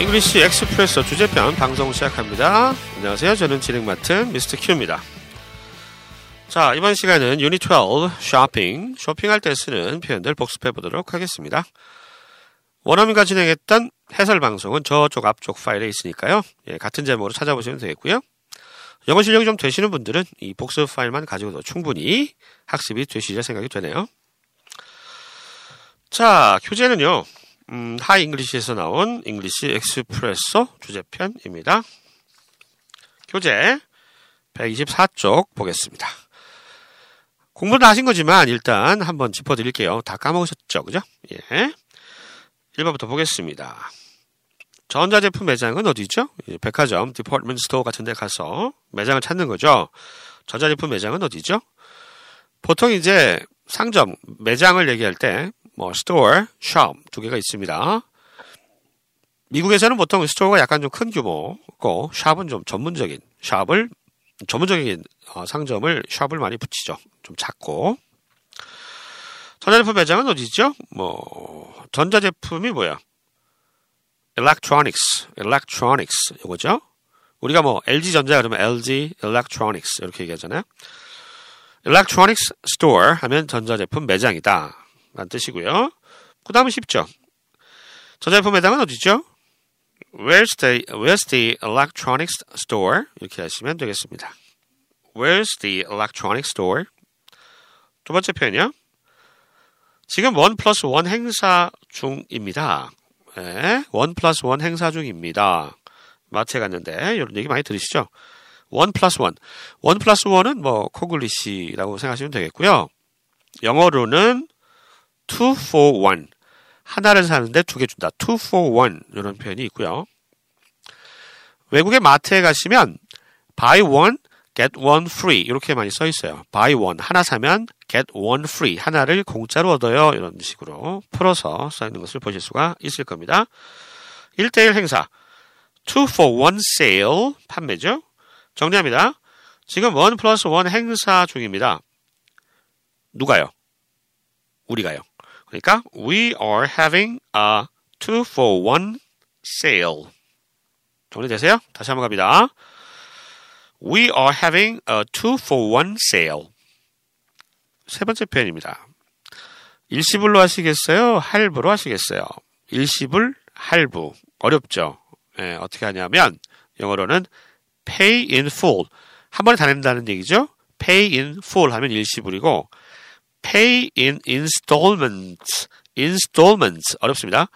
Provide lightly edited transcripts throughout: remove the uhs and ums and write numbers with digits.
잉글리시 엑스프레소 주제편 방송 시작합니다. 안녕하세요. 저는 진행 맡은 미스터 큐입니다. 자, 이번 시간은 유닛 12 쇼핑할 때 쓰는 표현들 복습해 보도록 하겠습니다. 원어민과 진행했던 해설 방송은 저쪽 앞쪽 파일에 있으니까요. 예, 같은 제목으로 찾아보시면 되겠고요. 영어 실력이 좀 되시는 분들은 이 복습 파일만 가지고도 충분히 학습이 되시리라 생각이 되네요. 자, 교재는요. 하이 잉글리시에서 나온 잉글리시 엑스프레소 주제편입니다. 교재 124쪽 보겠습니다. 공부는 하신 거지만 일단 한번 짚어드릴게요. 다 까먹으셨죠? 그죠? 예. 1번부터 보겠습니다. 전자제품 매장은 어디죠? 백화점, 디포트먼트 스토어 같은 데 가서 매장을 찾는 거죠. 전자제품 매장은 어디죠? 보통 이제 상점, 매장을 얘기할 때 뭐 스토어, 샵 두 개가 있습니다. 미국에서는 보통 스토어가 약간 좀 큰 규모고 샵은 좀 전문적인 전문적인 상점을 샵을 많이 붙이죠. 좀 작고. 전자제품 매장은 어디죠? 뭐 전자제품이 뭐야? electronics 이거죠. 우리가 뭐 LG 전자 그러면 LG electronics 이렇게 얘기하잖아요. electronics store 하면 전자제품 매장이다 라는 뜻이고요. 그 다음은 쉽죠. 전자제품 매장은 어디죠? Where's the electronics store? 이렇게 하시면 되겠습니다. Where's the electronics store? 두 번째 표현이요. 지금 1+1 행사 중입니다. 네, 1+1 행사 중입니다. 마트에 갔는데 이런 얘기 많이 들으시죠? 1+1. 1+1은 뭐 콩글리시라고 생각하시면 되겠고요. 영어로는 2 for 1. 하나를 사는데 두 개 준다. 2 for 1 이런 표현이 있고요. 외국의 마트에 가시면 buy one, get one free 이렇게 많이 써 있어요. buy one 하나 사면 get one free 하나를 공짜로 얻어요. 이런 식으로 풀어서 써 있는 것을 보실 수가 있을 겁니다. 1대1 행사 2 for 1 sale 판매죠. 정리합니다. 지금 1+1 행사 중입니다. 누가요? 우리가요. 그러니까 we are having a 2 for 1 sale. 정리되세요? 다시 한번 갑니다. We are having a 2 for 1 sale. 세 번째 표현입니다. 일시불로 하시겠어요? 할부로 하시겠어요? 일시불, 할부. 어렵죠? 예, 어떻게 하냐면 영어로는 pay in full. 한 번에 다 낸다는 얘기죠? pay in full 하면 일시불이고 pay in installments. installments. 어렵습니다.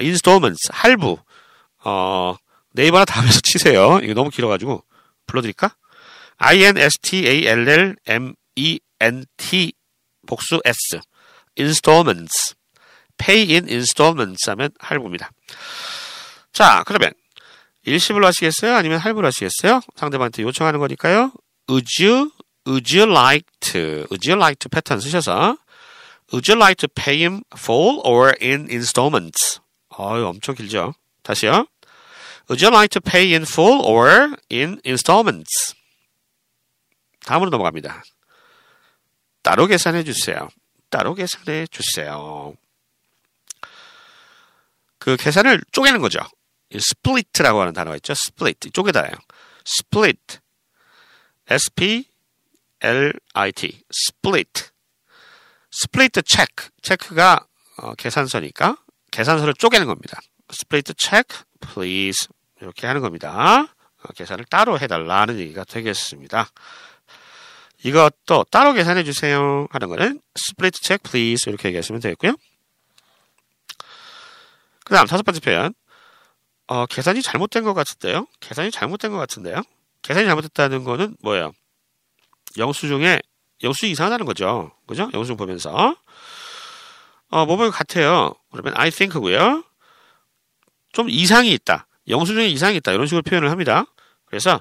installments. 할부. 네이버나 다음에서 치세요. 이거 너무 길어가지고. 불러드릴까? installment. 복수 s. installments. pay in installments 하면 할부입니다. 자, 그러면 일시불로 하시겠어요? 아니면 할부로 하시겠어요? 상대방한테 요청하는 거니까요. Would you like to 패턴 쓰셔서 Would you like to pay him full or in installments? 어유 엄청 길죠. 다시요. Would you like to pay in full or in installments? 다음으로 넘어갑니다. 따로 계산해 주세요. 따로 계산해 주세요. 그 계산을 쪼개는 거죠. split라고 하는 단어가 있죠. split. 쪼개다예요. split. S-P-L-I-T. split. split check. 체크가 계산서니까 계산서를 쪼개는 겁니다. split check please. 이렇게 하는 겁니다. 계산을 따로 해달라는 얘기가 되겠습니다. 이것도 따로 계산해 주세요 하는 거는 split check please 이렇게 얘기하시면 되겠고요. 그 다음 다섯 번째 표현. 계산이 잘못된 것 같은데요. 계산이 잘못됐다는 거는 뭐예요? 영수증이 이상하다는 거죠. 그죠? 영수증 보면서 뭐뭐이 같아요. 그러면 I think고요. 좀 이상이 있다. 영수증에 이상이 있다. 이런 식으로 표현을 합니다. 그래서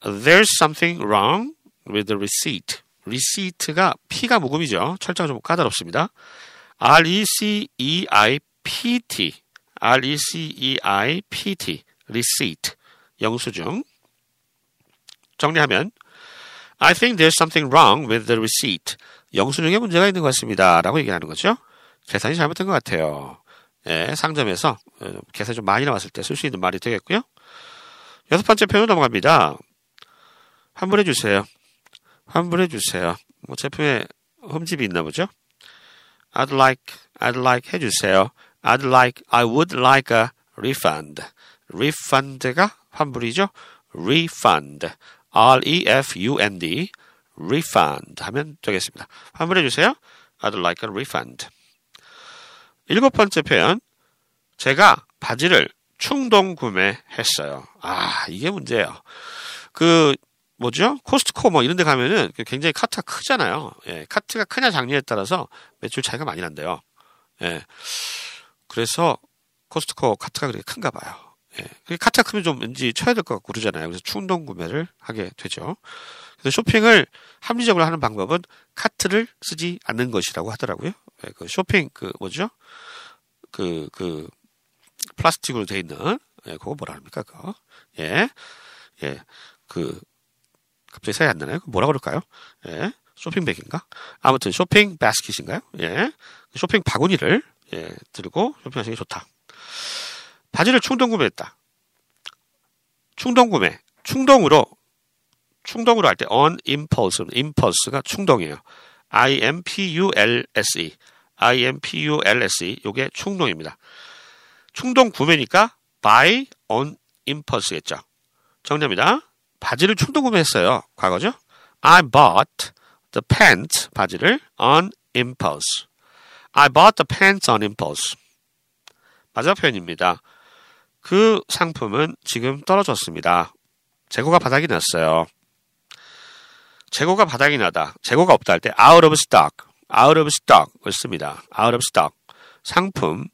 There's something wrong with the receipt. receipt가 P가 모음이죠. 철자가 좀 까다롭습니다. R-E-C-E-I-P-T receipt. 영수증. 정리하면 I think there's something wrong with the receipt. 영수증에 문제가 있는 것 같습니다. 라고 얘기하는 거죠. 계산이 잘못된 것 같아요. 예, 상점에서 계산이 좀 많이 나왔을 때 쓸 수 있는 말이 되겠고요. 6번째 표현 넘어갑니다. 환불해 주세요. 환불해 주세요. 뭐 제품에 흠집이 있나 보죠. I'd like 해주세요. I would like a refund. refund가 환불이죠. refund. refund. refund 하면 되겠습니다. 환불해 주세요. I'd like a refund. 7번째 표현. 제가 바지를 충동 구매했어요. 아, 이게 문제예요. 코스트코 뭐 이런 데 가면은 굉장히 카트가 크잖아요. 예, 카트가 크냐 작냐에 따라서 매출 차이가 많이 난대요. 예. 그래서 코스트코 카트가 그렇게 큰가 봐요. 예. 카트가 크면 좀 왠지 쳐야 될 것 같고 그러잖아요. 그래서 충동 구매를 하게 되죠. 그래서 쇼핑을 합리적으로 하는 방법은 카트를 쓰지 않는 것이라고 하더라고요. 예, 그 쇼핑, 플라스틱으로 돼 있는, 예, 그거 뭐라 합니까, 그거. 갑자기 생각이 안 나네요. 뭐라 그럴까요? 예, 쇼핑백인가? 아무튼 쇼핑 바스킷인가요? 예, 쇼핑 바구니를, 예, 들고 쇼핑하시는 게 좋다. 바지를 충동 구매했다. 충동 구매. 충동으로 할 때 on impulse. impulse가 충동이에요. impulse. impulse. 요게 충동입니다. 충동 구매니까 buy on impulse겠죠. 정리합니다. 바지를 충동 구매했어요. 과거죠? I bought the pants, 바지를 on impulse. I bought the pants on impulse. 마지막 표현입니다. 그 상품은 지금 떨어졌습니다. 재고가 바닥이 났어요. 재고가 바닥이 나다. 재고가 없다 할 때 out of stock, out of stock을 씁니다. out of stock. 상품,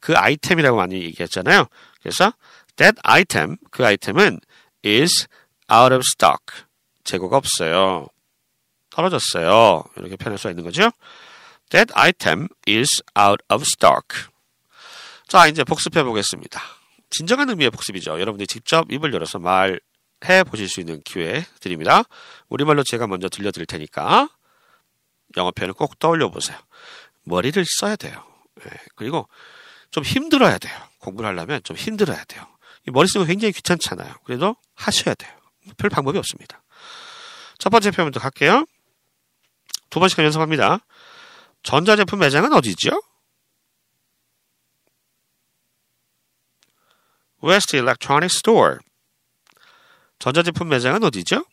그 아이템이라고 많이 얘기했잖아요. 그래서 that item, 그 아이템은 is out of stock. 재고가 없어요. 떨어졌어요. 이렇게 표현할 수 있는 거죠. That item is out of stock. 자, 이제 복습해 보겠습니다. 진정한 의미의 복습이죠. 여러분들이 직접 입을 열어서 말해 보실 수 있는 기회 드립니다. 우리말로 제가 먼저 들려드릴 테니까 영어 표현을 꼭 떠올려 보세요. 머리를 써야 돼요. 그리고 좀 힘들어야 돼요. 공부를 하려면 좀 힘들어야 돼요. 머리 쓰는 거 굉장히 귀찮잖아요. 그래도 하셔야 돼요. 별 방법이 없습니다. 첫 번째 표현부터 갈게요. 두 번씩간 연습합니다. 전자제품 매장은 어디죠? West Electronic Store. 전자제품 매장은 어디죠?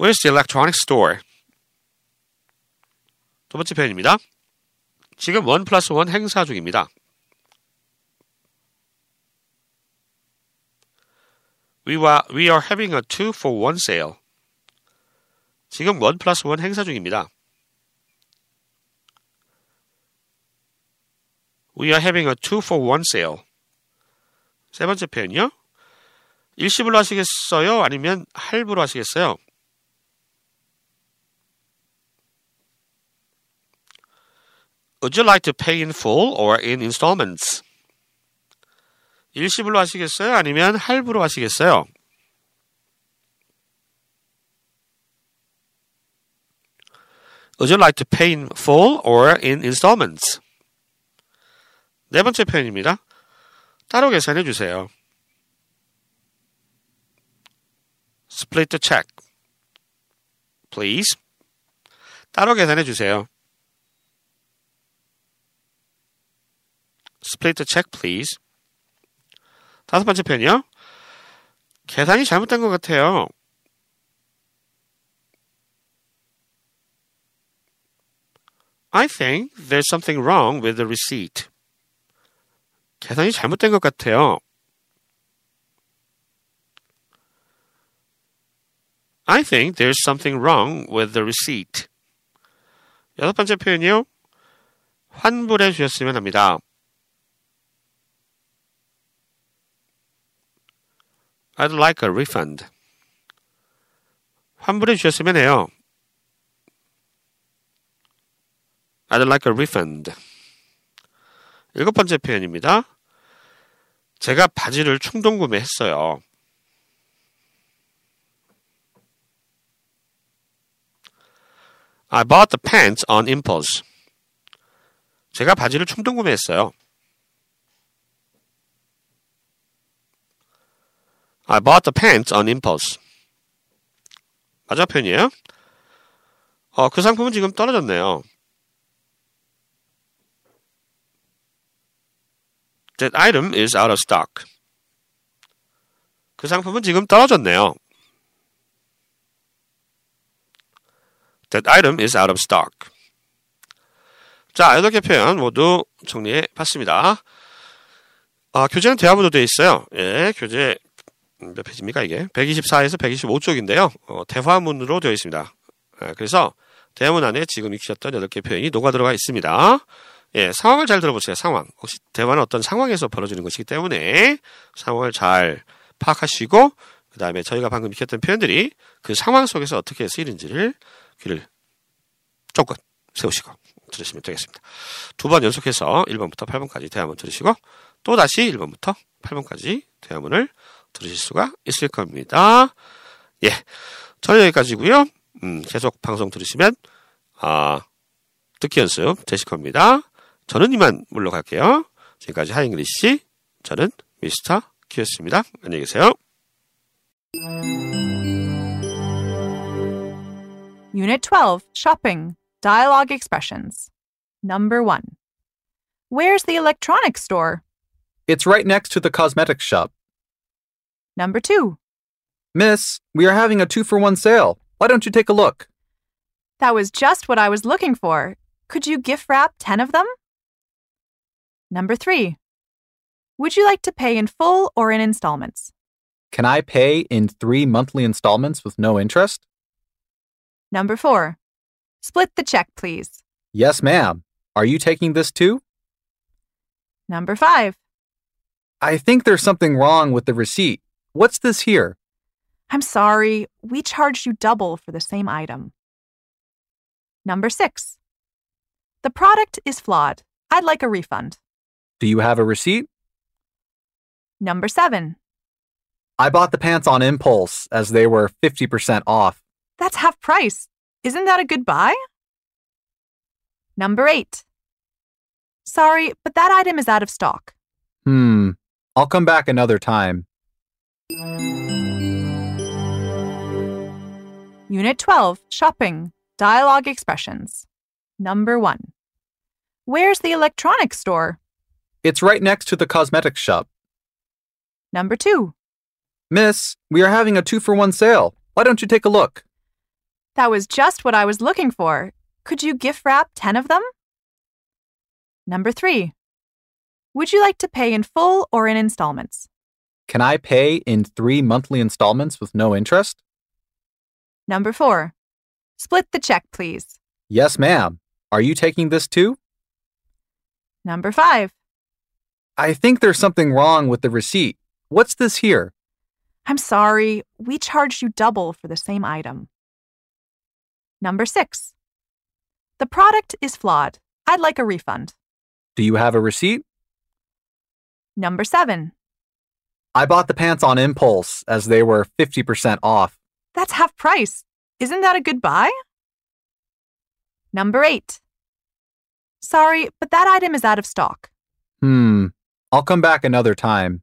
West Electronic Store. 두 번째 표현입니다. 지금 1+1 행사 중입니다. We are having a 2-for-1 sale. 지금 1+1 행사 중입니다. We are having a 2-for-1 sale. 세 번째 표현이요. 일시불로 하시겠어요? 아니면 할부로 하시겠어요? Would you like to pay in full or in installments? 일시불로 하시겠어요? 아니면 할부로 하시겠어요? Would you like to pay in full or in installments? 네 번째 표현입니다. 따로 계산해 주세요. Split the check, please. 따로 계산해 주세요. Split the check, please. 다섯 번째 표현이요. 계산이 잘못된 것 같아요. I think there's something wrong with the receipt. 계산이 잘못된 것 같아요. I think there's something wrong with the receipt. 여섯 번째 표현이요. 환불해 주셨으면 합니다. I'd like a refund. 환불해 주셨으면 해요. I'd like a refund. 일곱 번째 표현입니다. 제가 바지를 충동 구매했어요. I bought the pants on impulse. 제가 바지를 충동 구매했어요. I bought the pants on impulse. 맞아 표현이에요? 그 상품은 지금 떨어졌네요. That item is out of stock. 그 상품은 지금 떨어졌네요. That item is out of stock. 자, 8개 표현 모두 정리해 봤습니다. 교재는 대화문으로 되어 있어요. 예, 교재 몇 페이지입니까 이게? 124에서 125쪽인데요. 대화문으로 되어 있습니다. 그래서 대화문 안에 지금 익히셨던 8개 표현이 녹아 들어가 있습니다. 예, 상황을 잘 들어보세요. 상황. 혹시 대화는 어떤 상황에서 벌어지는 것이기 때문에 상황을 잘 파악하시고 그 다음에 저희가 방금 익혔던 표현들이 그 상황 속에서 어떻게 쓰이는지를 귀를 조금 세우시고 들으시면 되겠습니다. 2번 연속해서 1번부터 8번까지 대화문 들으시고 또 다시 1번부터 8번까지 대화문을 들으실 수가 있을 겁니다. 예, 저는 여기까지고요. 계속 방송 들으시면 듣기 연습 되실 겁니다. 저는 이만 물러갈게요. 지금까지 하잉글리시, 저는 미스터 Q였습니다. 안녕히 계세요. Unit 12, Shopping, Dialogue Expressions. Number 1. Where's the electronics store? It's right next to the cosmetics shop. Number 2. Miss, we are having a 2-for-1 sale. Why don't you take a look? That was just what I was looking for. Could you gift wrap 10 of them? Number 3. Would you like to pay in full or in installments? Can I pay in 3 monthly installments with no interest? Number 4. Split the check, please. Yes, ma'am. Are you taking this too? Number 5. I think there's something wrong with the receipt. What's this here? I'm sorry. We charged you double for the same item. Number 6. The product is flawed. I'd like a refund. Do you have a receipt? Number 7. I bought the pants on impulse as they were 50% off. That's half price. Isn't that a good buy? Number 8. Sorry, but that item is out of stock. I'll come back another time. Unit 12, Shopping, Dialogue Expressions. Number 1. Where's the electronics store? It's right next to the cosmetics shop. Number 2. Miss, we are having a 2-for-1 sale. Why don't you take a look? That was just what I was looking for. Could you gift wrap 10 of them? Number 3. Would you like to pay in full or in installments? Can I pay in 3 monthly installments with no interest? Number 4. Split the check, please. Yes, ma'am. Are you taking this too? Number 5. I think there's something wrong with the receipt. What's this here? I'm sorry. We charged you double for the same item. Number 6. The product is flawed. I'd like a refund. Do you have a receipt? Number 7. I bought the pants on impulse as they were 50% off. That's half price. Isn't that a good buy? Number 8. Sorry, but that item is out of stock. I'll come back another time.